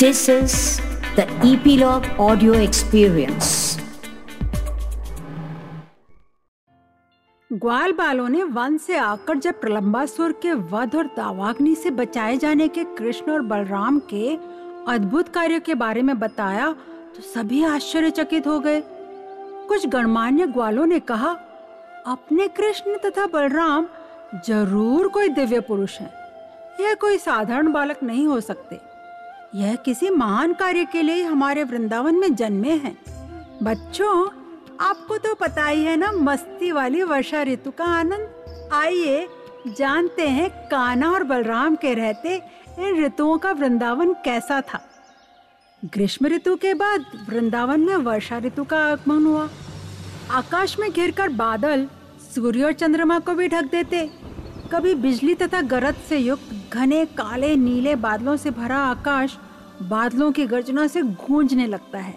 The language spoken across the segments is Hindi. This is the Epilogue Audio Experience। ग्वाल बालों ने वन से आकर जब प्रलंबासुर के वध और दावाग्नि से बचाए जाने के कृष्ण और बलराम के अद्भुत कार्य के बारे में बताया तो सभी आश्चर्यचकित हो गए। कुछ गणमान्य ग्वालों ने कहा, अपने कृष्ण तथा बलराम जरूर कोई दिव्य पुरुष हैं। यह कोई साधारण बालक नहीं हो सकते। यह किसी महान कार्य के लिए हमारे वृंदावन में जन्मे हैं। बच्चों, आपको तो पता ही है ना मस्ती वाली वर्षा ऋतु का आनंद। आइए जानते हैं कान्हा और बलराम के रहते इन ऋतुओं का वृंदावन कैसा था। ग्रीष्म ऋतु के बाद वृंदावन में वर्षा ऋतु का आगमन हुआ। आकाश में घिरकर बादल सूर्य और चंद्रमा को भी ढक देते। कभी बिजली तथा गरज से युक्त घने काले नीले बादलों से भरा आकाश बादलों की गर्जना से गूंजने लगता है।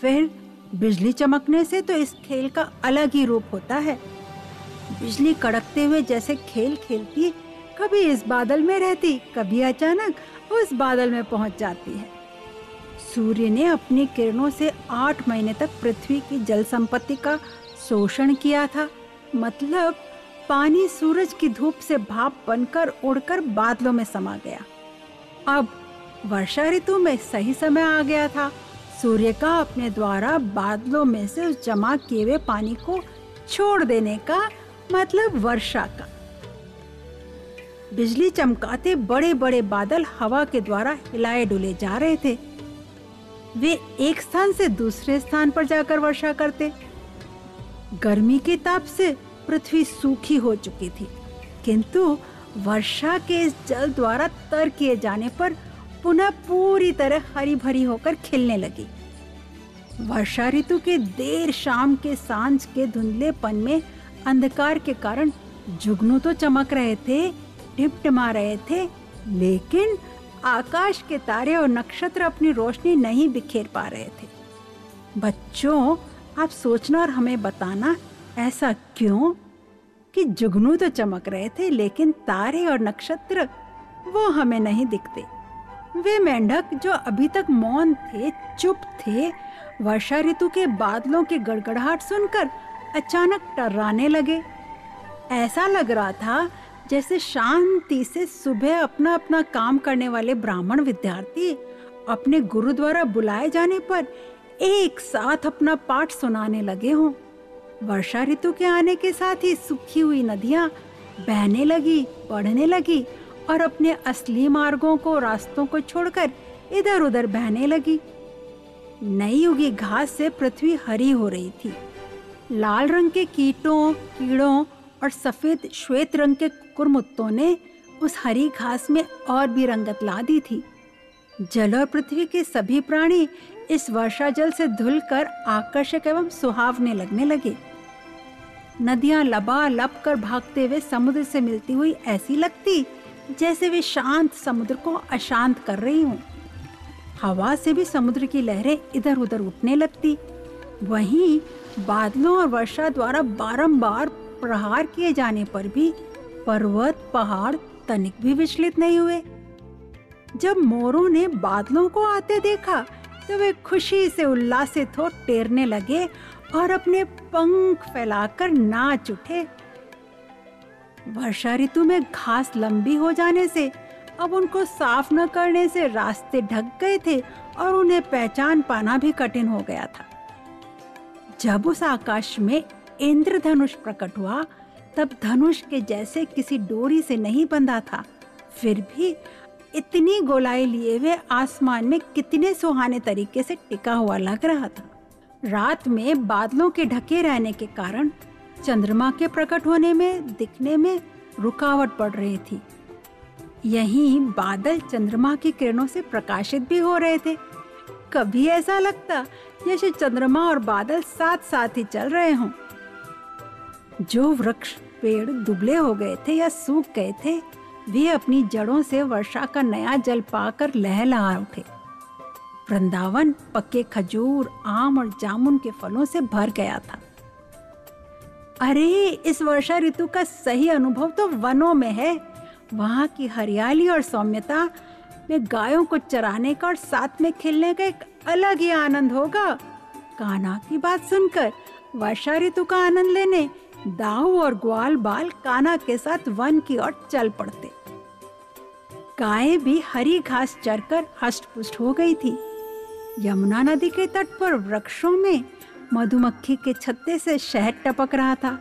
फिर बिजली चमकने से तो इस खेल का अलग ही रूप होता है। बिजली कड़कते हुए जैसे खेल खेलती, कभी इस बादल में रहती, कभी अचानक उस बादल में पहुंच जाती है। सूर्य ने अपनी किरणों से 8 महीने तक पृथ्वी की जल संपत्ति का शोषण किया था। मतलब पानी सूरज की धूप से भाप बनकर उड़कर बादलों में समा गया। अब वर्षा ऋतु में सही समय आ गया था। सूर्य का अपने द्वारा बादलों में से जमा किए हुए पानी को छोड़ देने का मतलब वर्षा का। बिजली चमकाते बड़े बड़े बादल हवा के द्वारा हिलाए डुले जा रहे थे। वे एक स्थान से दूसरे स्थान पर जाकर वर्षा करते। गर्मी के ताप से पृथ्वी सूखी हो चुकी थी, किंतु वर्षा के इस जल द्वारा तर किए जाने पर पुनः पूरी तरह हरी भरी होकर खिलने लगी। वर्षा ऋतु के देर शाम के सांझ के धुंधलेपन में अंधकार के कारण जुगनू तो चमक रहे थे, टिमटिमा रहे थे, लेकिन आकाश के तारे और नक्षत्र अपनी रोशनी नहीं बिखेर पा रहे थे। बच्चों, आप सोचना और हमें बताना ऐसा क्यों कि जुगनू तो चमक रहे थे लेकिन तारे और नक्षत्र वो हमें नहीं दिखते। वे मेंढक जो अभी तक मौन थे, चुप थे, वर्षा ऋतु के बादलों के गड़गड़ाहट सुनकर अचानक टर्राने लगे। ऐसा लग रहा था जैसे शांति से सुबह अपना अपना काम करने वाले ब्राह्मण विद्यार्थी अपने गुरु द्वारा बुलाए जाने पर एक साथ अपना पाठ सुनाने लगे हों। वर्षा ऋतु के आने के साथ ही सूखी हुई नदियां बहने लगी, बढ़ने लगी और अपने असली मार्गों को, रास्तों को छोड़कर इधर उधर बहने लगी। नई उगी घास से पृथ्वी हरी हो रही थी। लाल रंग के कीटों, कीड़ों और सफेद श्वेत रंग के कुकुरमुत्तों ने उस हरी घास में और भी रंगत ला दी थी। जल और पृथ्वी के सभी प्राणी इस वर्षा जल से धुलकर आकर्षक एवं सुहावने लगने लगे। नदियां लबालब कर भागते हुए समुद्र से मिलती हुई ऐसी लगती जैसे वे शांत समुद्र को अशांत कर रही हों। हवा से भी समुद्र की लहरें इधर उधर उठने लगती। वहीं बादलों और वर्षा द्वारा बारंबार प्रहार किए जाने पर भी पर्वत पहाड़ तनिक भी विचलित नहीं हुए। जब मोरों ने बादलों को आते देखा तो वे खुशी से उल्लासित हो तैरने लगे और अपने पंख फैलाकर नाच उठे। वर्षा ऋतु में घास लंबी हो जाने से, अब उनको साफ न करने से रास्ते ढक गए थे और उन्हें पहचान पाना भी कठिन हो गया था। जब उस आकाश में इंद्रधनुष प्रकट हुआ तब धनुष के जैसे किसी डोरी से नहीं बंधा था, फिर भी इतनी गोलाई लिए हुए आसमान में कितने सुहाने तरीके से टिका हुआ लग रहा था। रात में बादलों के ढके रहने के कारण चंद्रमा के प्रकट होने में, दिखने में रुकावट पड़ रही थी। यहीं बादल चंद्रमा की किरणों से प्रकाशित भी हो रहे थे। कभी ऐसा लगता जैसे चंद्रमा और बादल साथ साथ ही चल रहे हों। जो वृक्ष पेड़ दुबले हो गए थे या सूख गए थे, वे अपनी जड़ों से वर्षा का नया जल पाकर लहलहा उठे। वृंदावन पक्के खजूर, आम और जामुन के फलों से भर गया था। अरे, इस वर्षा ऋतु का सही अनुभव तो वनों में है। वहां की हरियाली और सौम्यता में गायों को चराने का और साथ में खेलने का एक अलग ही आनंद होगा। कान्हा की बात सुनकर वर्षा ऋतु का आनंद लेने दाऊ और ग्वाल बाल कान्हा के साथ वन की ओर चल पड़ते। गायें भी हरी घास चरकर हष्ट-पुष्ट हो गई थी। यमुना नदी के तट पर वृक्षों में मधुमक्खी के छत्ते से शहद टपक रहा था।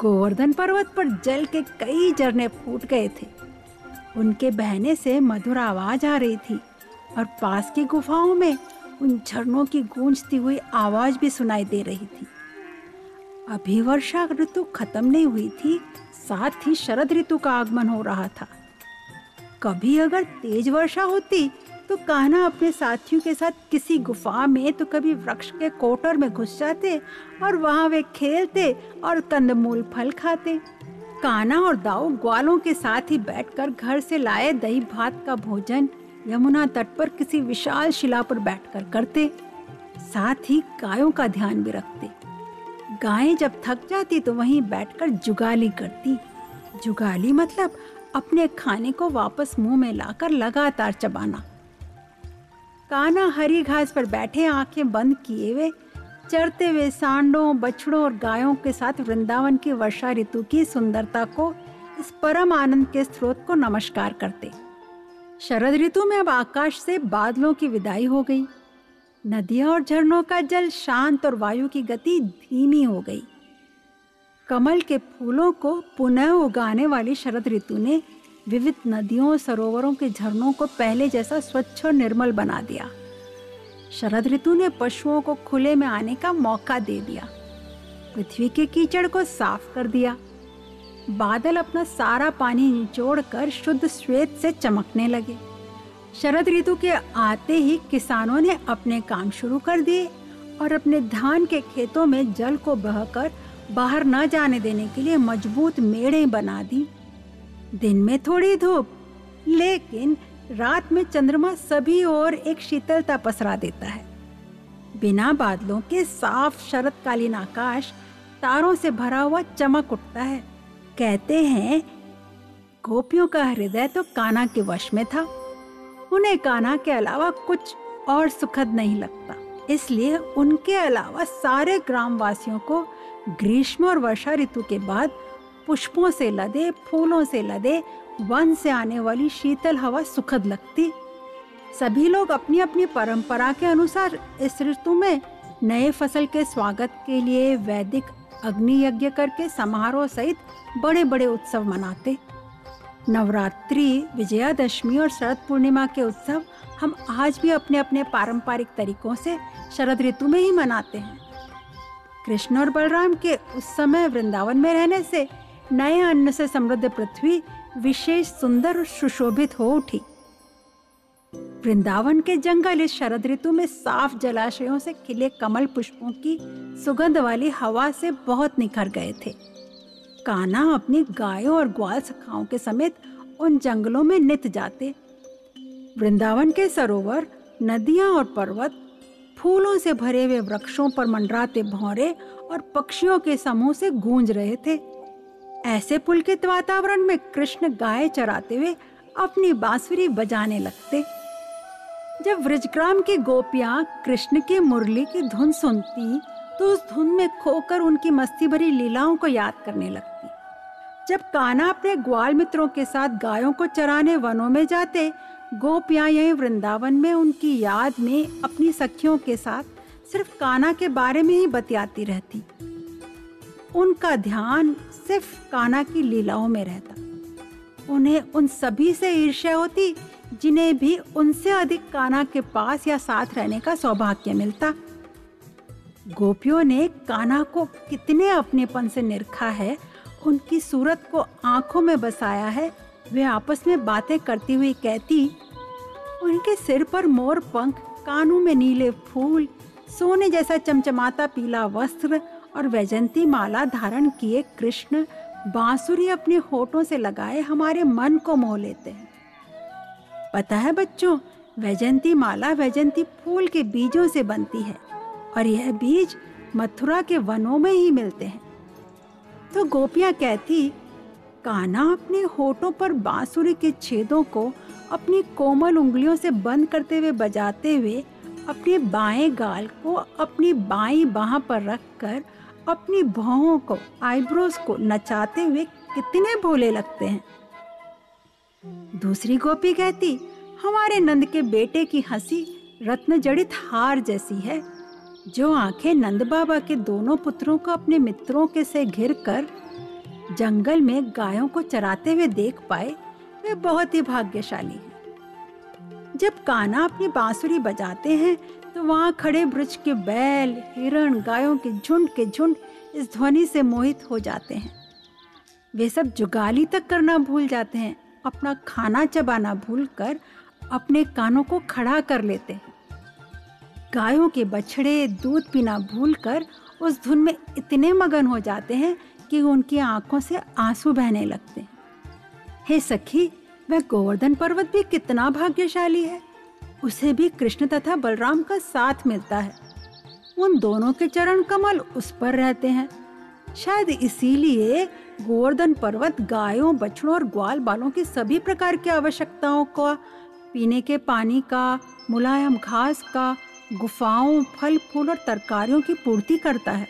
गोवर्धन पर्वत पर जल के कई झरने फूट गए थे। उनके बहने से मधुर आवाज आ रही थी और पास की गुफाओं में उन झरनों की गूंजती हुई आवाज भी सुनाई दे रही थी। अभी वर्षा ऋतु खत्म नहीं हुई थी, साथ ही शरद ऋतु का आगमन हो रहा था। कभी अगर तेज वर्षा होती तो कान्हा अपने साथियों के साथ किसी गुफा में तो कभी वृक्ष के कोटर में घुस जाते और वहां वे खेलते और कंदमूल फल खाते। कान्हा और दाऊ ग्वालों के साथ ही बैठकर घर से लाए दही भात का भोजन यमुना तट पर किसी विशाल शिला पर बैठकर करते। साथ ही गायों का ध्यान भी रखते। गायें जब थक जाती तो वहीं बैठकर जुगाली करती। जुगाली मतलब अपने खाने को वापस मुंह में लाकर लगातार चबाना। कान्हा हरी घास पर बैठे आंखें बंद किए हुए चरते हुए सांडों, बछड़ों और गायों के साथ वृंदावन की वर्षा ऋतु की सुंदरता को, इस परम आनंद के स्रोत को नमस्कार करते। शरद ऋतु में अब आकाश से बादलों की विदाई हो गई। नदियां और झरनों का जल शांत और वायु की गति धीमी हो गई। कमल के फूलों को पुनः उगाने वाली शरद ऋतु ने विविध नदियों, सरोवरों के झरनों को पहले जैसा स्वच्छ और निर्मल बना दिया। शरद ऋतु ने पशुओं को खुले में आने का मौका दे दिया। पृथ्वी के कीचड़ को साफ कर दिया। बादल अपना सारा पानी निचोड़कर शुद्ध श्वेत से चमकने लगे। शरद ऋतु के आते ही किसानों ने अपने काम शुरू कर दिए और अपने धान के खेतों में जल को बहकर बाहर न जाने देने के लिए मजबूत मेड़ें बना दी। दिन में थोड़ी धूप, लेकिन रात में चंद्रमा सभी ओर एक शीतलता पसरा देता है। बिना बादलों के साफ शरतकालीन आकाश तारों से भरा हुआ चमक उठता है। कहते हैं गोपियों का हृदय तो कान्हा के वश में था। उन्हें कान्हा के अलावा कुछ और सुखद नहीं लगता, इसलिए उनके अलावा सारे ग्रामवासियों को ग्रीष्म और वर्षा ऋतु के बाद पुष्पों से लदे, फूलों से लदे वन से आने वाली शीतल हवा सुखद लगती। सभी लोग अपनी अपनी परंपरा के अनुसार इस ऋतु में नए फसल के स्वागत के लिए वैदिक अग्नि यज्ञ करके समारोह सहित बड़े बड़े उत्सव मनाते। नवरात्रि, विजयादशमी और शरद पूर्णिमा के उत्सव हम आज भी अपने अपने पारंपरिक तरीकों से शरद ऋतु में ही मनाते हैं। कृष्ण और बलराम के उस समय वृंदावन में रहने से नए अन्न से समृद्ध पृथ्वी विशेष सुंदर और सुशोभित हो उठी। वृंदावन के जंगल इस शरद ऋतु में साफ जलाशयों से खिले कमल पुष्पों की सुगंध वाली हवा से बहुत निखर गए थे। कान्हा अपनी गायों और ग्वाल सखाओं के समेत उन जंगलों में नित जाते। वृंदावन के सरोवर, नदियां और पर्वत फूलों से भरे हुए वृक्षों पर मंडराते भौरे और पक्षियों के समूह से गूंज रहे थे। ऐसे पुलकित वातावरण में कृष्ण गाय चराते हुए अपनी बांसुरी बजाने लगते। जब ब्रजग्राम की गोपियां कृष्ण की मुरली की धुन सुनती तो उस धुन में खोकर उनकी मस्ती भरी लीलाओं को याद करने लगती। जब कान्हा अपने ग्वाल मित्रों के साथ गायों को चराने वनों में जाते, गोपियां यहीं वृंदावन में उनकी याद में अपनी सखियों के साथ सिर्फ कान्हा के बारे में ही बतियाती रहती। उनका ध्यान सिर्फ कान्हा की लीलाओं में रहता। उन्हें उन सभी से ईर्ष्या होती जिन्हें भी उनसे अधिक कान्हा के पास या साथ रहने का सौभाग्य मिलता। गोपियों ने कान्हा को कितने अपनेपन से निरखा है, उनकी सूरत को आंखों में बसाया है। वे आपस में बातें करती हुई कहती, उनके सिर पर मोर पंख, कानों में नीले फूल, सोने जैसा चमचमाता पीला वस्त्र और वैजंती माला धारण किए कृष्ण बांसुरी अपने होठों से लगाए हमारे मन को मोह लेते हैं। पता है बच्चों, वैजंती माला वैजंती फूल के बीजों से बनती है और यह बीज मथुरा के वनों में ही मिलते हैं। तो गोपियां कहती, कान्हा अपने होठों पर बांसुरी के छेदों को अपनी कोमल उंगलियों से बंद करते हुए बजाते हुए अपने बाएं गाल को अपनी बाईं बाह पर रखकर अपनी भौहों को, आईब्रोज को नचाते हुए कितने भोले लगते हैं। दूसरी गोपी कहती, हमारे नंद के बेटे की हंसी रत्न जड़ित हार जैसी है। जो आंखें नंद बाबा के दोनों पुत्रों को अपने मित्रों के से घिरकर जंगल में गायों को चराते हुए देख पाए, वे बहुत ही भाग्यशाली हैं। जब कान्हा अपनी बांसुरी बजाते हैं तो वहाँ खड़े ब्रज के बैल, हिरण, गायों के झुंड इस ध्वनि से मोहित हो जाते हैं। वे सब जुगाली तक करना भूल जाते हैं, अपना खाना चबाना भूलकर अपने कानों को खड़ा कर लेते हैं। गायों के बछड़े दूध पीना भूलकर उस धुन में इतने मगन हो जाते हैं कि उनकी आंखों से आंसू बहने लगते हैं। हे सखी, वह गोवर्धन पर्वत भी कितना भाग्यशाली है, उसे भी कृष्ण तथा बलराम का साथ मिलता है। उन दोनों के चरण कमल उस पर रहते हैं। शायद इसीलिए गोवर्धन पर्वत गायों, बछड़ों और ग्वाल बालों की सभी प्रकार की आवश्यकताओं का, पीने के पानी का, मुलायम घास का, गुफाओं, फल फूल और तरकारियों की पूर्ति करता है।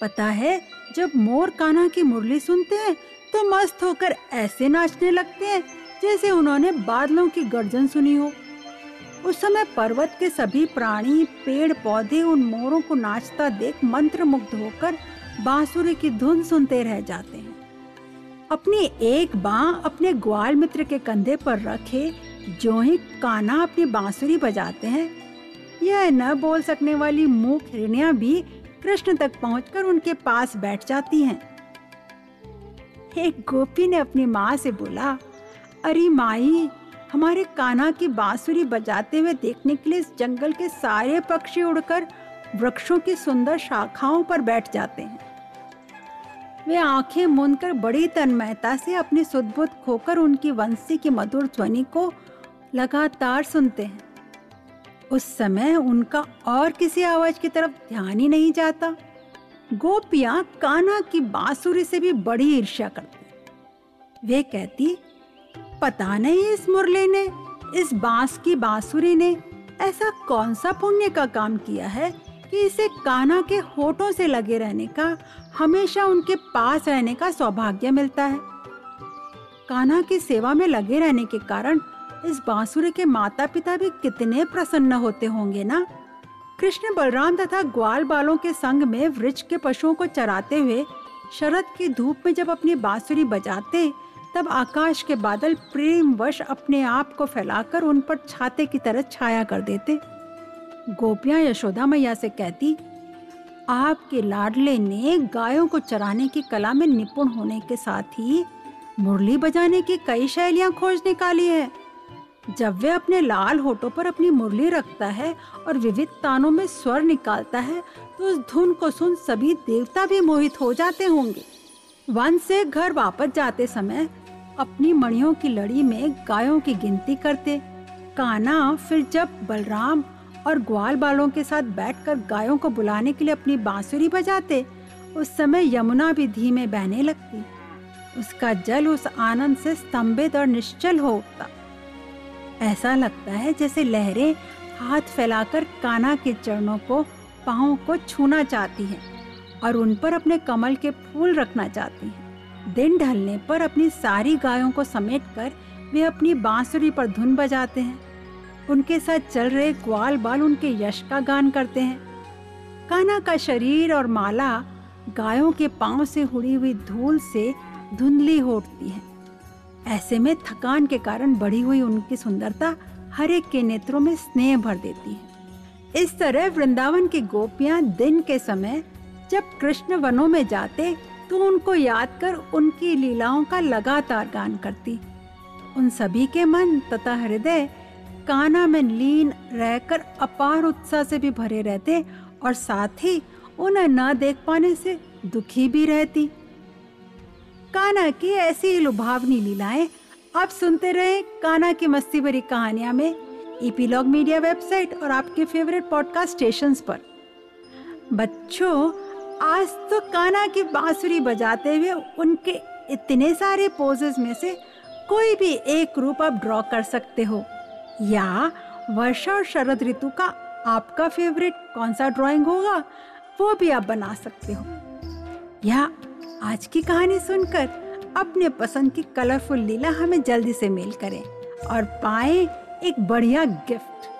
पता है, जब मोर कान्हा की मुरली सुनते हैं तो मस्त होकर ऐसे नाचने लगते हैं जैसे उन्होंने बादलों की गर्जन सुनी हो। उस समय पर्वत के सभी प्राणी, पेड़ पौधे उन मोरों को नाचता देख मंत्रमुग्ध होकर बांसुरी की धुन सुनते रह जाते हैं। अपनी एक बाँह अपने ग्वाल मित्र के कंधे पर रखे जो ही कान्हा अपनी बांसुरी बजाते हैं, यह न बोल सकने वाली मूक हिरणियां भी कृष्ण तक पहुंचकर उनके पास बैठ जाती हैं। एक गोपी ने अपनी माँ से बोला, अरे माई, हमारे कान्हा की बांसुरी बजाते हुए देखने के लिए इस जंगल के सारे पक्षी उड़कर वृक्षों की सुंदर शाखाओं पर बैठ जाते हैं। वे आंखें मूंदकर बड़ी तन्मयता से अपनी सुधबुध खोकर उनकी वंशी की मधुर ध्वनि को लगातार सुनते हैं। उस समय उनका और किसी आवाज की तरफ ध्यान ही नहीं जाता। गोपियां कान्हा की बांसुरी से भी बड़ी ईर्ष्या करती। वे कहती, पता नहीं इस मुरली ने, इस बांस की बांसुरी ने ऐसा कौन सा पुण्य का काम किया है कि इसे कान्हा के होठों से लगे रहने का, हमेशा उनके पास रहने का सौभाग्य मिलता है। कान्हा की सेवा में लगे रहने के कारण इस बांसुरी के माता पिता भी कितने प्रसन्न होते होंगे ना। कृष्ण बलराम तथा ग्वाल बालों के संग में वृक्ष के पशुओं को चराते हुए शरद की धूप में जब अपनी बांसुरी बजाते, तब आकाश के बादल प्रेमवश अपने आप को फैलाकर उन पर छाते की तरह छाया कर देते। गोपियां यशोदा मैया से कहती, आपके लाडले ने गायों को चराने की कला में निपुण होने के साथ ही मुरली बजाने की कई शैलियां खोज निकाली है। जब वे अपने लाल होठों पर अपनी मुरली रखता है और विविध तानों में स्वर निकालता है तो उस धुन को सुन सभी देवता भी मोहित हो जाते होंगे। वन से घर वापस जाते समय अपनी मणियों की लड़ी में गायों की गिनती करते कान्हा फिर जब बलराम और ग्वाल बालों के साथ बैठकर गायों को बुलाने के लिए अपनी बांसुरी बजाते, उस समय यमुना भी धीमे बहने लगती। उसका जल उस आनंद से स्तंभित और निश्चल हो उठता। ऐसा लगता है जैसे लहरें हाथ फैलाकर कान्हा के चरणों को, पांवों को छूना चाहती हैं और उन पर अपने कमल के फूल रखना चाहती हैं। दिन ढलने पर अपनी सारी गायों को समेटकर वे अपनी बांसुरी पर धुन बजाते हैं। उनके साथ चल रहे ग्वाल बाल उनके यश का गान करते हैं। कान्हा का शरीर और माला गायों के पांव से उड़ी हुई धूल से धुंधली हो उठती है। ऐसे में थकान के कारण बढ़ी हुई उनकी सुंदरता हर एक के नेत्रों में स्नेह भर देती है। इस तरह वृंदावन की गोपियां दिन के समय जब कृष्ण वनों में जाते तो उनको याद कर उनकी लीलाओं का लगातार गान करती। उन सभी के मन तथा हृदय कान्हा में लीन रहकर अपार उत्साह से भी भरे रहते और साथ ही उन्हें न देख पाने से दुखी भी रहती। कान्हा की ऐसी ही लुभावनी लीलाएं आप सुनते रहे कान्हा की मस्ती भरी कहानियां में ईपीलॉग मीडिया वेबसाइट और आपके फेवरेट पॉडकास्ट स्टेशंस पर। बच्चों, आज तो कान्हा की बांसुरी बजाते हुए उनके इतने सारे पोजेस में से कोई भी एक रूप आप ड्रॉ कर सकते हो, या वर्षा और शरद ऋतु का आपका फेवरेट कौन सा ड्राइंग होगा वो भी आप बना सकते हो। या आज की कहानी सुनकर अपने पसंद की कलरफुल लीला हमें जल्दी से मेल करें और पाएं एक बढ़िया गिफ्ट।